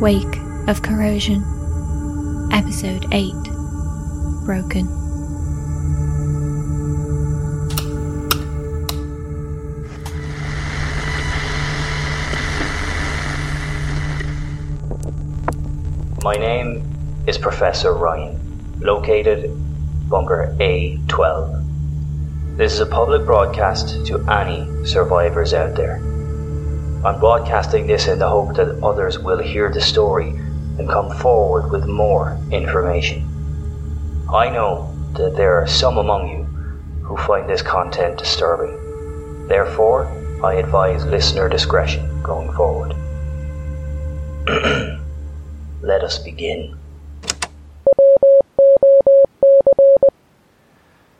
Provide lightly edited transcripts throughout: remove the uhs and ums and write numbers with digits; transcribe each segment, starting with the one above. Wake of Corrosion, Episode 8, Broken. My name is Professor Ryan, located Bunker A12. This is a public broadcast to any survivors out there. I'm broadcasting this in the hope that others will hear the story and come forward with more information. I know that there are some among you who find this content disturbing. Therefore, I advise listener discretion going forward. Let us begin.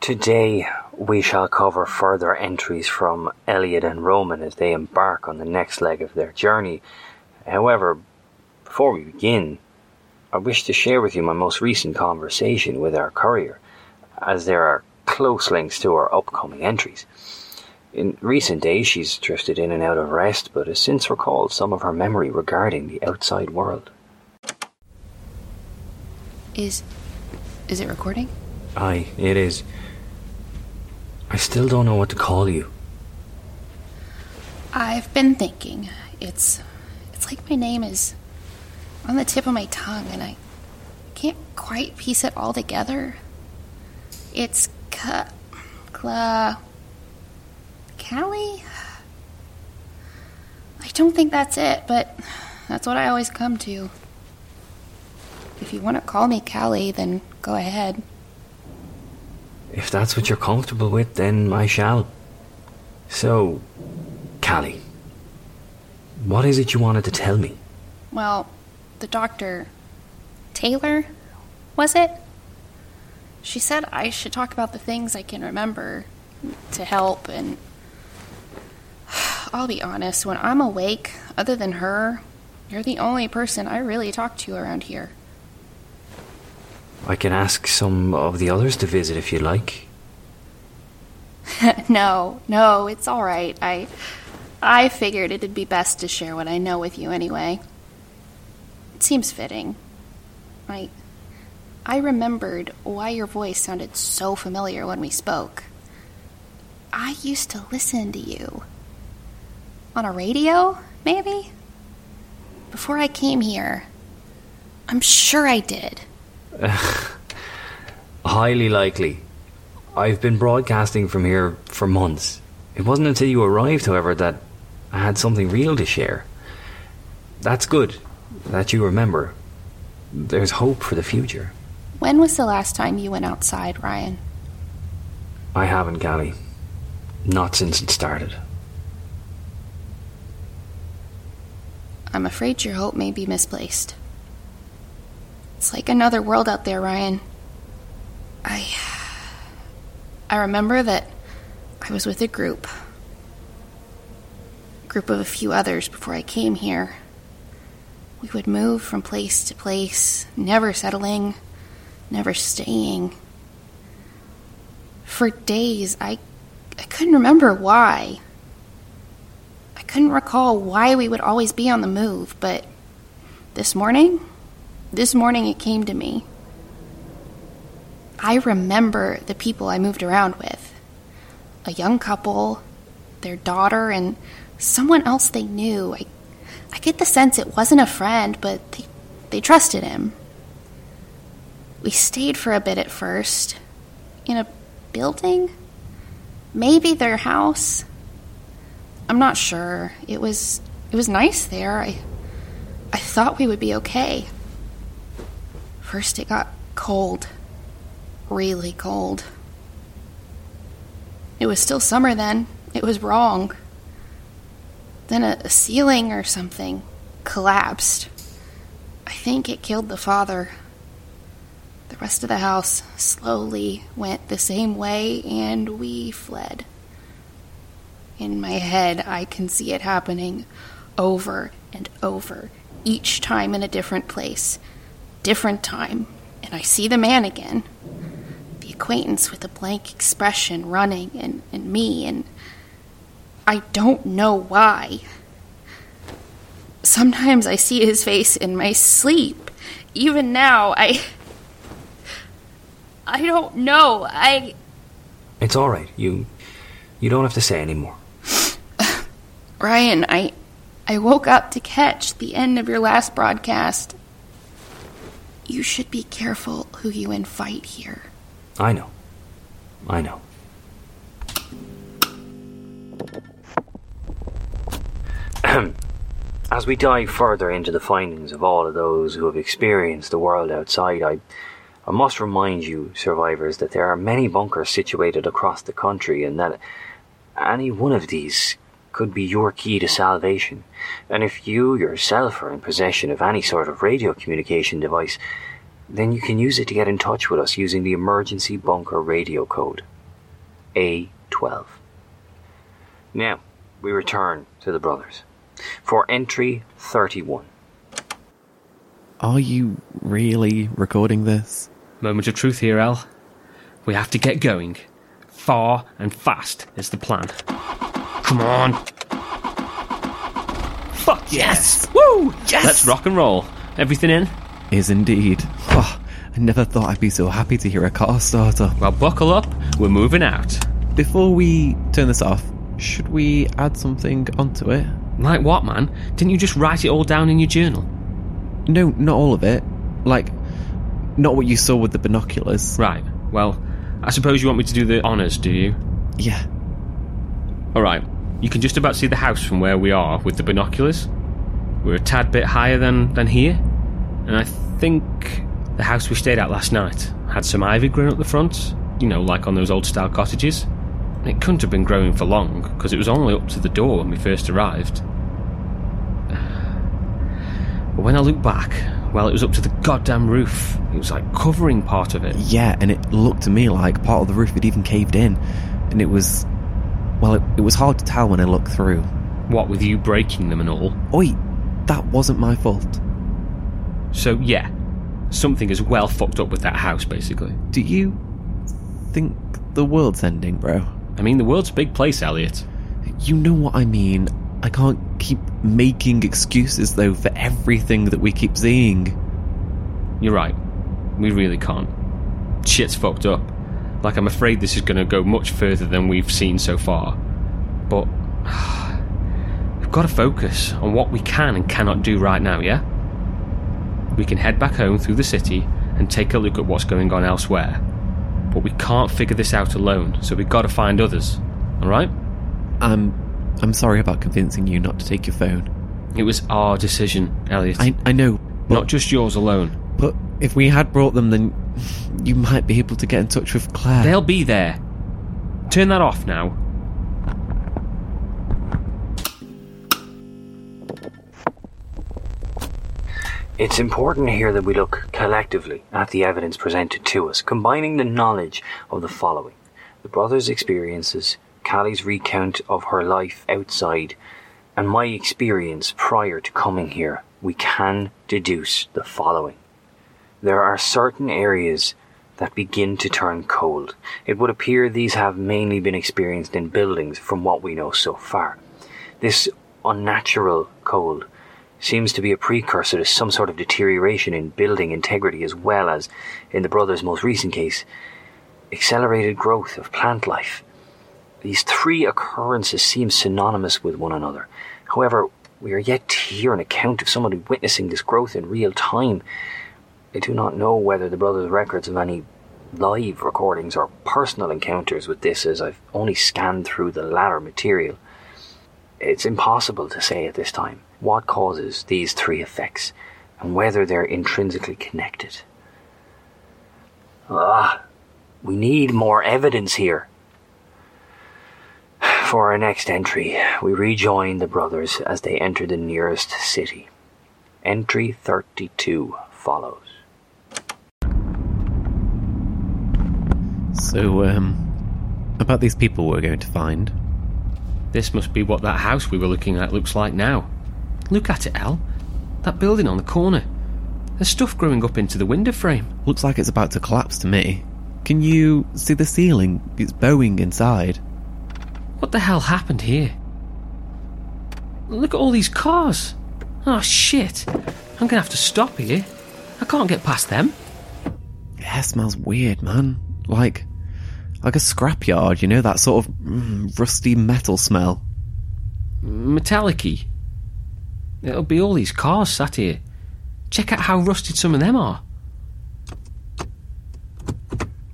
Today, we shall cover further entries from Elliot and Roman as they embark on the next leg of their journey. However, before we begin, I wish to share with you my most recent conversation with our courier, as there are close links to our upcoming entries. In recent days, she's drifted in and out of rest, but has since recalled some of her memory regarding the outside world. Is it recording? Aye, it is. I still don't know what to call you. I've been thinking. It's like my name is on the tip of my tongue and I can't quite piece it all together. It's Callie? I don't think that's it, but that's what I always come to. If you want to call me Callie, then go ahead. If that's what you're comfortable with, then I shall. So, Callie, what is it you wanted to tell me? Well, the doctor, Taylor, was it? She said I should talk about the things I can remember to help, and I'll be honest, when I'm awake, other than her, you're the only person I really talk to around here. I can ask some of the others to visit if you like. No, it's all right. I figured it'd be best to share what I know with you anyway. It seems fitting. I remembered why your voice sounded so familiar when we spoke. I used to listen to you. On a radio, maybe? Before I came here. I'm sure I did. Highly likely. I've been broadcasting from here for months. It wasn't until you arrived, however, that I had something real to share. That's good that you remember. There's hope for the future. When was the last time you went outside, Ryan? I haven't, Callie. Not since it started. I'm afraid your hope may be misplaced. It's like another world out there, Ryan. I remember that I was with a group of a few others before I came here. We would move from place to place, never settling, never staying. For days, I couldn't remember why. I couldn't recall why we would always be on the move, but this morning it came to me. I remember the people I moved around with. A young couple, their daughter, and someone else they knew. I get the sense it wasn't a friend, but they trusted him. We stayed for a bit at first. In a building? Maybe their house? I'm not sure. It was nice there. I thought we would be okay. First it got cold. Really cold. It was still summer then. It was wrong. Then a ceiling or something collapsed. I think it killed the father. The rest of the house slowly went the same way, and we fled. In my head, I can see it happening over and over, each time in a different place, different time, and I see the man again. The acquaintance with a blank expression running, and me, and I don't know why. Sometimes I see his face in my sleep. Even now, I don't know. It's all right. You don't have to say anymore. Ryan, I woke up to catch the end of your last broadcast. You should be careful who you invite here. I know. As we dive further into the findings of all of those who have experienced the world outside, I must remind you, survivors, that there are many bunkers situated across the country, and that any one of these could be your key to salvation. And if you yourself are in possession of any sort of radio communication device, then you can use it to get in touch with us using the emergency bunker radio code, A12. Now, we return to the brothers for entry 31. Are you really recording this? Moment of truth here, Al. We have to get going. Far and fast is the plan. Come on. Fuck yes! Woo! Yes! Let's rock and roll. Everything in? Is indeed. Oh, I never thought I'd be so happy to hear a car starter. Well, buckle up. We're moving out. Before we turn this off, should we add something onto it? Like what, man? Didn't you just write it all down in your journal? No, not all of it. Like, not what you saw with the binoculars. Right. Well, I suppose you want me to do the honours, do you? Yeah. Alright. You can just about see the house from where we are with the binoculars. We're a tad bit higher than here. And I think the house we stayed at last night had some ivy growing up the front. You know, like on those old-style cottages. And it couldn't have been growing for long, because it was only up to the door when we first arrived. But when I look back, well, it was up to the goddamn roof. It was like covering part of it. Yeah, and it looked to me like part of the roof had even caved in. And it was... well, it was hard to tell when I looked through. What, with you breaking them and all? Oi, that wasn't my fault. So, yeah, something is well fucked up with that house, basically. Do you think the world's ending, bro? I mean, the world's a big place, Elliot. You know what I mean. I can't keep making excuses, though, for everything that we keep seeing. You're right. We really can't. Shit's fucked up. Like, I'm afraid this is going to go much further than we've seen so far. But we've got to focus on what we can and cannot do right now, yeah? We can head back home through the city and take a look at what's going on elsewhere. But we can't figure this out alone, so we've got to find others. Alright? I'm sorry about convincing you not to take your phone. It was our decision, Elliot. I know, but... not just yours alone. But if we had brought them, then you might be able to get in touch with Claire. They'll be there. Turn that off now. It's important here that we look collectively at the evidence presented to us, combining the knowledge of the following: the brothers' experiences, Callie's recount of her life outside, and my experience prior to coming here. We can deduce the following. There are certain areas that begin to turn cold. It would appear these have mainly been experienced in buildings from what we know so far. This unnatural cold seems to be a precursor to some sort of deterioration in building integrity, as well as, in the brothers' most recent case, accelerated growth of plant life. These three occurrences seem synonymous with one another. However, we are yet to hear an account of somebody witnessing this growth in real time. I do not know whether the brothers' records of any live recordings or personal encounters with this, as I've only scanned through the latter material. It's impossible to say at this time what causes these three effects and whether they're intrinsically connected. We need more evidence here. For our next entry, we rejoin the brothers as they enter the nearest city. Entry 32 follows. So, about these people we're going to find. This must be what that house we were looking at looks like now. Look at it, Al. That building on the corner. There's stuff growing up into the window frame. Looks like it's about to collapse to me. Can you see the ceiling? It's bowing inside. What the hell happened here? Look at all these cars. Oh, shit. I'm gonna have to stop here. I can't get past them. Yeah, smells weird, man. Like a scrapyard, you know, that sort of rusty metal smell. Metallic-y. It'll be all these cars sat here. Check out how rusted some of them are.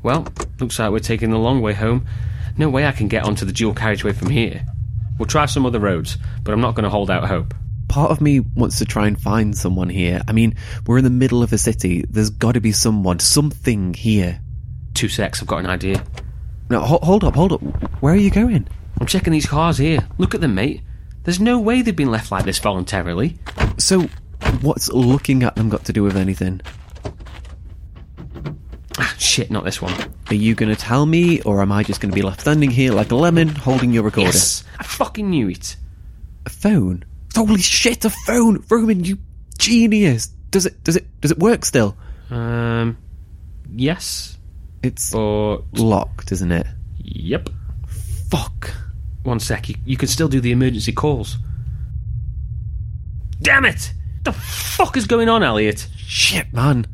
Well, looks like we're taking the long way home. No way I can get onto the dual carriageway from here. We'll try some other roads, but I'm not going to hold out hope. Part of me wants to try and find someone here. I mean, we're in the middle of a city. There's got to be someone, something here. 2 secs, I've got an idea. No, hold up. Where are you going? I'm checking these cars here. Look at them, mate. There's no way they've been left like this voluntarily. So, what's looking at them got to do with anything? Ah, shit, not this one. Are you going to tell me, or am I just going to be left standing here like a lemon holding your recorder? Yes, I fucking knew it. A phone? Holy shit, a phone! Roman, you genius! Does it work still? Yes. It's locked, isn't it? Yep. Fuck. 1 sec, you can still do the emergency calls. Damn it! The fuck is going on, Elliot? Shit, man.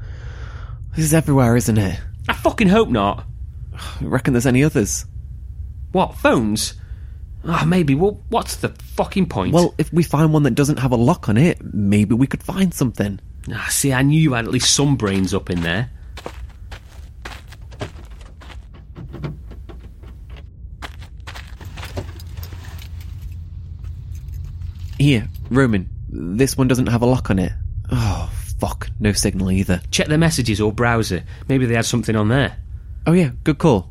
This is everywhere, isn't it? I fucking hope not. I reckon there's any others. What, phones? Ah, oh, maybe. Well, what's the fucking point? Well, if we find one that doesn't have a lock on it, maybe we could find something. Ah, see, I knew you had at least some brains up in there. Here, Roman, this one doesn't have a lock on it. Oh, fuck, no signal either. Check their messages or browser. Maybe they had something on there. Oh yeah, good call.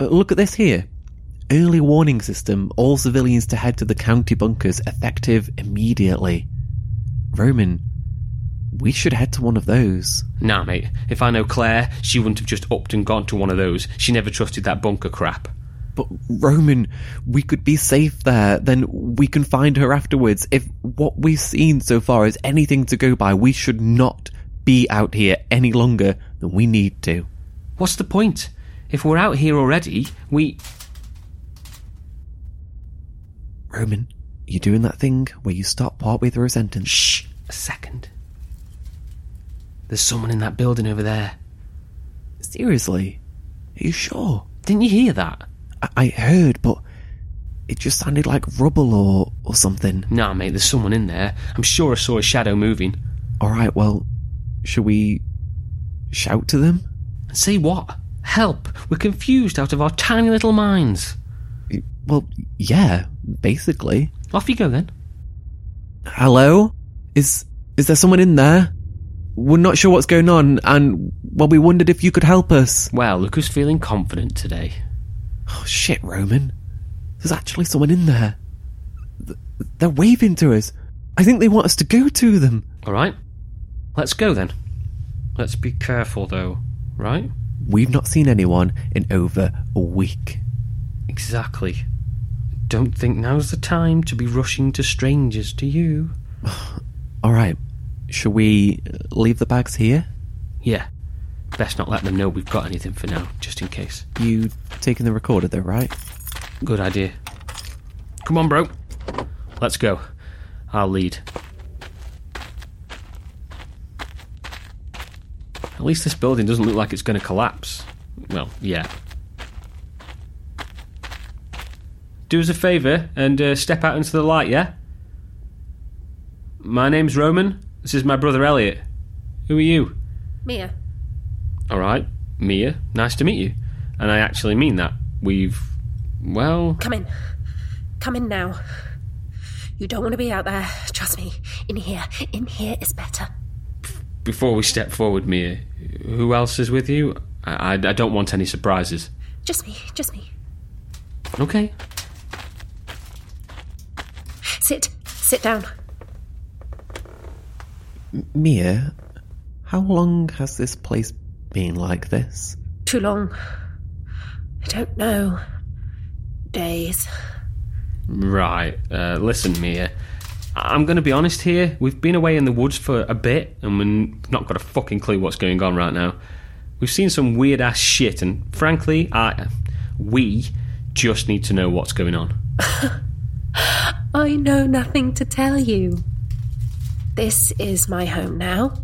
Look at this here. Early warning system, all civilians to head to the county bunkers, effective immediately. Roman, we should head to one of those. Nah, mate. If I know Claire, she wouldn't have just upped and gone to one of those. She never trusted that bunker crap. But, Roman, we could be safe there. Then we can find her afterwards. If what we've seen so far is anything to go by, we should not be out here any longer than we need to. What's the point? If we're out here already, we... Roman, you doing that thing where you stop partway through a sentence? Shh! A second. There's someone in that building over there. Seriously? Are you sure? Didn't you hear that? I heard, but it just sounded like rubble or something. Nah, mate, there's someone in there. I'm sure I saw a shadow moving. Alright, well, should we shout to them? And say what? Help! We're confused out of our tiny little minds. Well, yeah, basically. Off you go, then. Hello? Is there someone in there? We're not sure what's going on, and, well, we wondered if you could help us. Well, look who's feeling confident today. Oh, shit, Roman. There's actually someone in there. They're waving to us. I think they want us to go to them. All right. Let's go, then. Let's be careful, though, right? We've not seen anyone in over a week. Exactly. Don't think now's the time to be rushing to strangers, do you? All right. Shall we leave the bags here? Yeah. Best not let them know we've got anything for now, just in case. You taking the recorder though, right? Good idea. Come on, bro. Let's go. I'll lead. At least this building doesn't look like it's going to collapse. Well, yeah. Do us a favour and step out into the light, yeah? My name's Roman. This is my brother Elliot. Who are you? Mia. Alright, Mia, nice to meet you. And I actually mean that. We've... well... Come in now. You don't want to be out there. Trust me. In here. In here is better. Before we step forward, Mia, who else is with you? I don't want any surprises. Just me. Just me. Okay. Sit. Sit down. Mia, how long has this place been like this? Too long. I don't know. Days. Right. Listen, Mia. I'm going to be honest here. We've been away in the woods for a bit, and we've not got a fucking clue what's going on right now. We've seen some weird-ass shit, and frankly, we just need to know what's going on. I know nothing to tell you. This is my home now.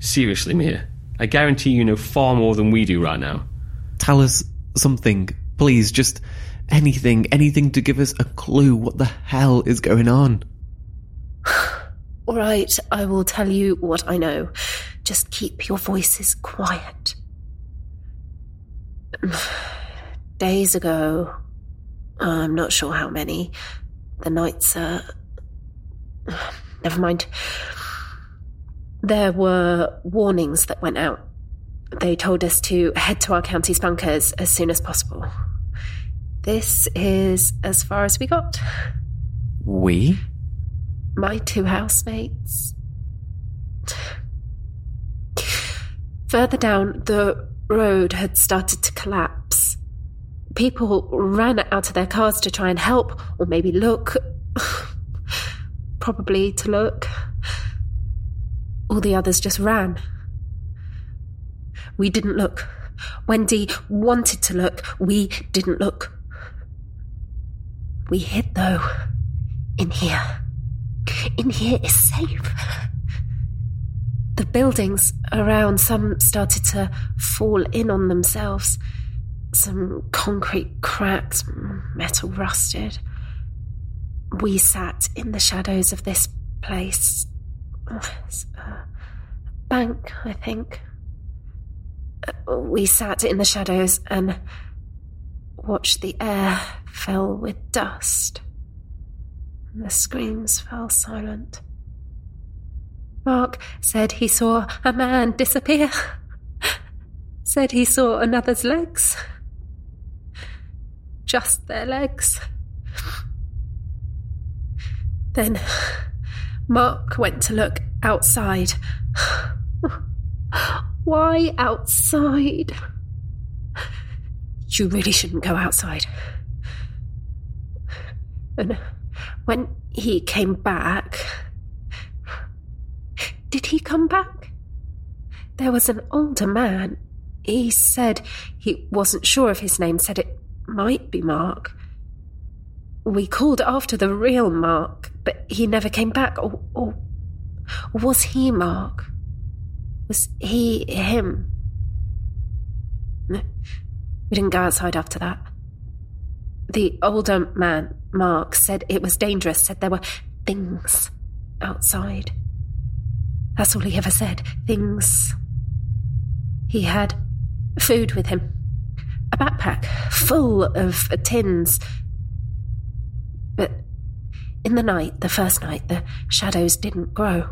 Seriously, Mia. I guarantee you know far more than we do right now. Tell us something, please. Just anything to give us a clue what the hell is going on. All right, I will tell you what I know. Just keep your voices quiet. Days ago, I'm not sure how many, the nights are... Never mind. There were warnings that went out. They told us to head to our county's bunkers as soon as possible. This is as far as we got. We? My two housemates. Further down, the road had started to collapse. People ran out of their cars to try and help, or maybe look. Probably to look. All the others just ran. We didn't look. Wendy wanted to look. We didn't look. We hid, though. In here. In here is safe. The buildings around, some started to fall in on themselves. Some concrete cracked, metal rusted. We sat in the shadows of this place. It's a bank, I think. We sat in the shadows and watched the air fill with dust. And the screams fell silent. Mark said he saw a man disappear. Said he saw another's legs. Just their legs. Then Mark went to look outside. Why outside? You really shouldn't go outside. And when he came back... Did he come back? There was an older man. He said he wasn't sure of his name, said it might be Mark. We called after the real Mark, but he never came back. Or was he Mark? Was he him? No, we didn't go outside after that. The older man, Mark, said it was dangerous, said there were things outside. That's all he ever said, things. He had food with him. A backpack full of tins. But in the night, the first night, the shadows didn't grow.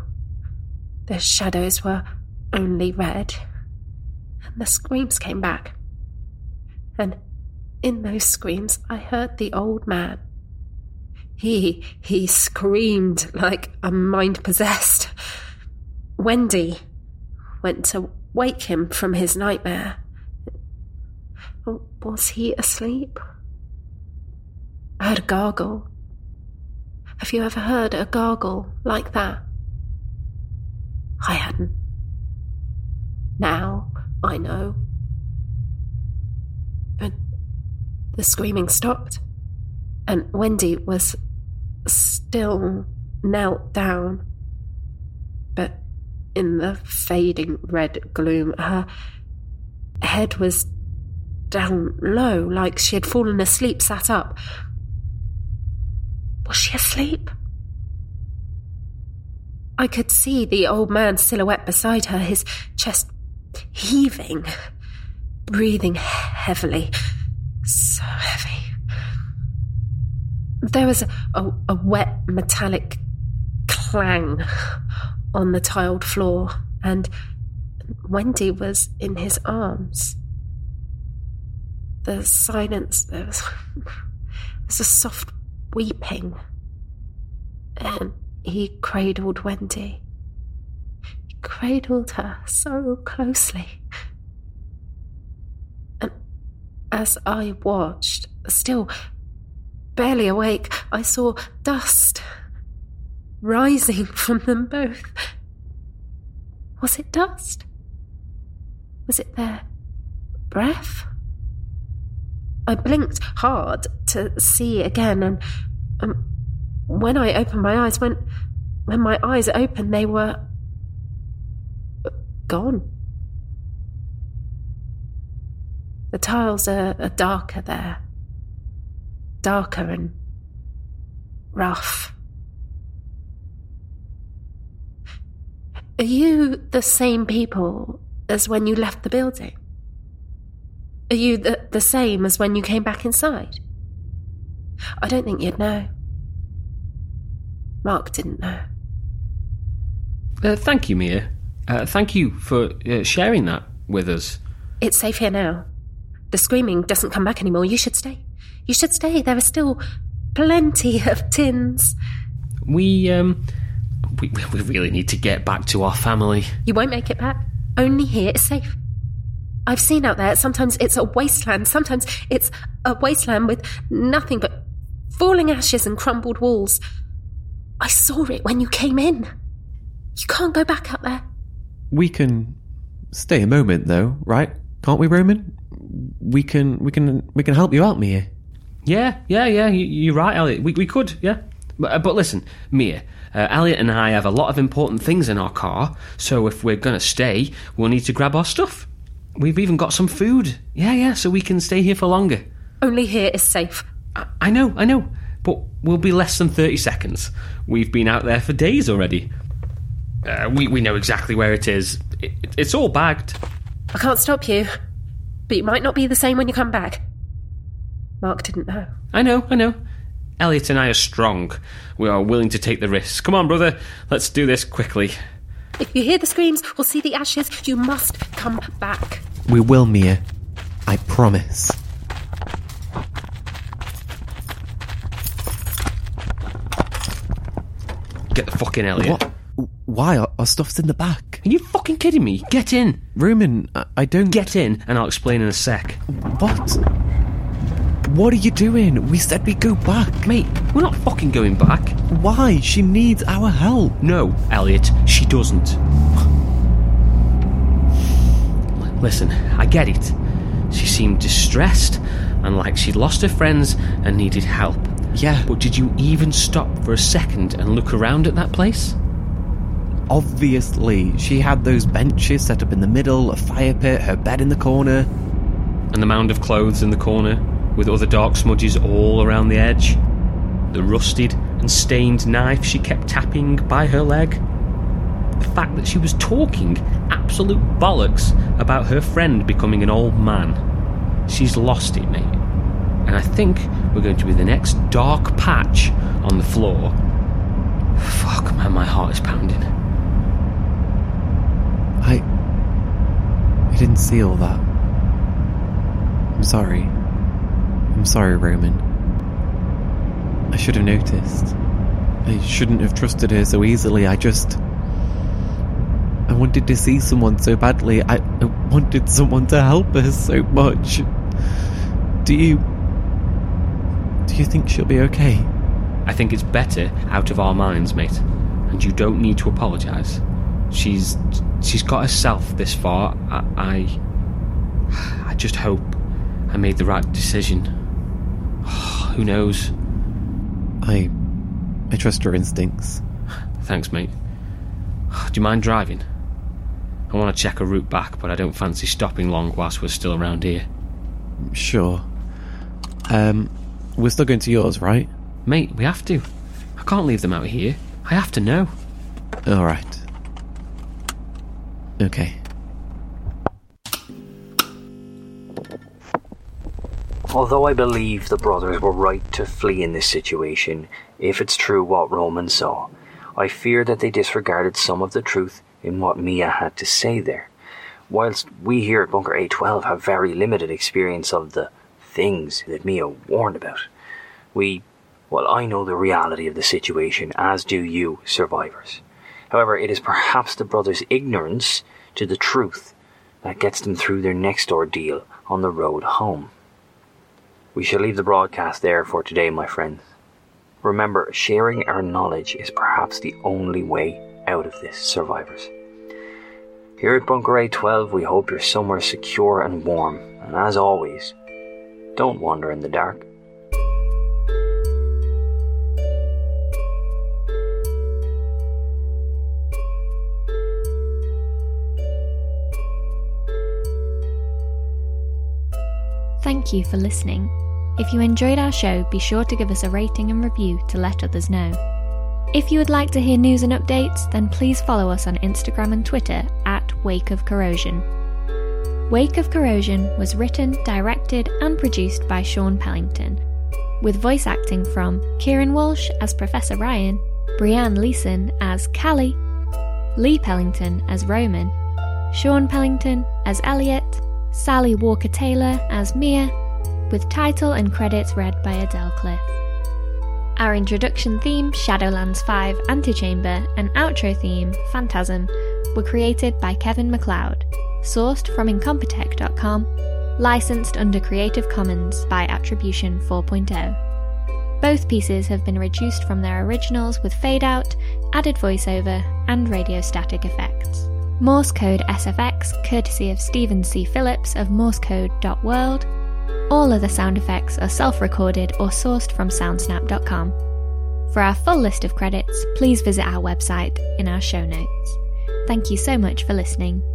The shadows were only red. And the screams came back. And in those screams, I heard the old man. He screamed like a mind possessed. Wendy went to wake him from his nightmare. Was he asleep? I heard a gargle. Have you ever heard a gargle like that? I hadn't. Now I know. And the screaming stopped, and Wendy was still knelt down. But in the fading red gloom, her head was down low, like she had fallen asleep, sat up. Was she asleep? I could see the old man's silhouette beside her, his chest heaving, breathing heavily, so heavy. There was a wet metallic clang on the tiled floor, and Wendy was in his arms. The silence, there was a soft weeping, and he cradled Wendy. He cradled her so closely. And as I watched, still barely awake, I saw dust rising from them both. Was it dust? Was it their breath? I blinked hard to see again, and when I opened my eyes, when my eyes opened, they were gone. The tiles are darker there. Darker and rough. Are you the same people as when you left the building? Are you the same as when you came back inside? I don't think you'd know. Mark didn't know. Thank you, Mia. Thank you for sharing that with us. It's safe here now. The screaming doesn't come back anymore. You should stay. You should stay. There are still plenty of tins. We really need to get back to our family. You won't make it back. Only here is safe. I've seen out there, sometimes it's a wasteland. Sometimes it's a wasteland with nothing but falling ashes and crumbled walls. I saw it when you came in. You can't go back out there. We can stay a moment, though, right? Can't we, Roman? We can help you out, Mia. Yeah. You're right, Elliot. We could, yeah. But listen, Mia, Elliot and I have a lot of important things in our car, so if we're going to stay, we'll need to grab our stuff. We've even got some food. Yeah, so we can stay here for longer. Only here is safe. I know, but we'll be less than 30 seconds. We've been out there for days already. We know exactly where it is. It's all bagged. I can't stop you, but you might not be the same when you come back. Mark didn't know. I know. Elliot and I are strong. We are willing to take the risk. Come on, brother. Let's do this quickly. If you hear the screams or see the ashes, you must come back. We will, Mia. I promise. Get the fuck in, Elliot. What? Why? Our stuff's in the back. Are you fucking kidding me? Get in. Roman, I don't... Get in, and I'll explain in a sec. What? What are you doing? We said we'd go back. Mate, we're not fucking going back. Why? She needs our help. No, Elliot, she doesn't. Listen, I get it. She seemed distressed and like she'd lost her friends and needed help. Yeah. But did you even stop for a second and look around at that place? Obviously. She had those benches set up in the middle, a fire pit, her bed in the corner. And the mound of clothes in the corner, with other dark smudges all around the edge. The rusted and stained knife she kept tapping by her leg. The fact that she was talking absolute bollocks about her friend becoming an old man. She's lost it, mate. And I think we're going to be the next dark patch on the floor. Fuck, man, my heart is pounding. I didn't see all that. I'm sorry, Roman. I should have noticed. I shouldn't have trusted her so easily. I wanted to see someone so badly. I wanted someone to help us so much. Do you think she'll be okay? I think it's better out of our minds, mate. And you don't need to apologise. She's got herself this far. I just hope I made the right decision. Who knows? I trust your instincts. Thanks, mate. Do you mind driving? I want to check a route back, but I don't fancy stopping long whilst we're still around here. Sure. We're still going to yours, right? Mate, we have to. I can't leave them out here. I have to know. Alright. Okay. Although I believe the brothers were right to flee in this situation, if it's true what Roman saw, I fear that they disregarded some of the truth in what Mia had to say there. Whilst we here at Bunker A12 have very limited experience of the things that Mia warned about, I know the reality of the situation, as do you survivors. However, it is perhaps the brothers' ignorance to the truth that gets them through their next ordeal on the road home. We shall leave the broadcast there for today, my friends. Remember, sharing our knowledge is perhaps the only way out of this, survivors. Here at Bunker A12, we hope you're somewhere secure and warm, and as always, don't wander in the dark. Thank you for listening. If you enjoyed our show, be sure to give us a rating and review to let others know. If you would like to hear news and updates, then please follow us on Instagram and Twitter @Wake of Corrosion. Wake of Corrosion was written, directed and produced by Sean Pellington, with voice acting from Kieran Walsh as Professor Ryan, Brianne Leeson as Callie, Lee Pellington as Roman, Sean Pellington as Elliot, Sally Walker-Taylor as Mia, with title and credits read by Adele Cliff. Our introduction theme, Shadowlands 5 Antichamber, and outro theme, Phantasm, were created by Kevin MacLeod, sourced from Incompetech.com, licensed under Creative Commons by Attribution 4.0. Both pieces have been reduced from their originals with fade-out, added voiceover, and radiostatic effects. Morse Code SFX, courtesy of Stephen C. Phillips of morsecode.world. All other sound effects are self-recorded or sourced from soundsnap.com. For our full list of credits, please visit our website in our show notes. Thank you so much for listening.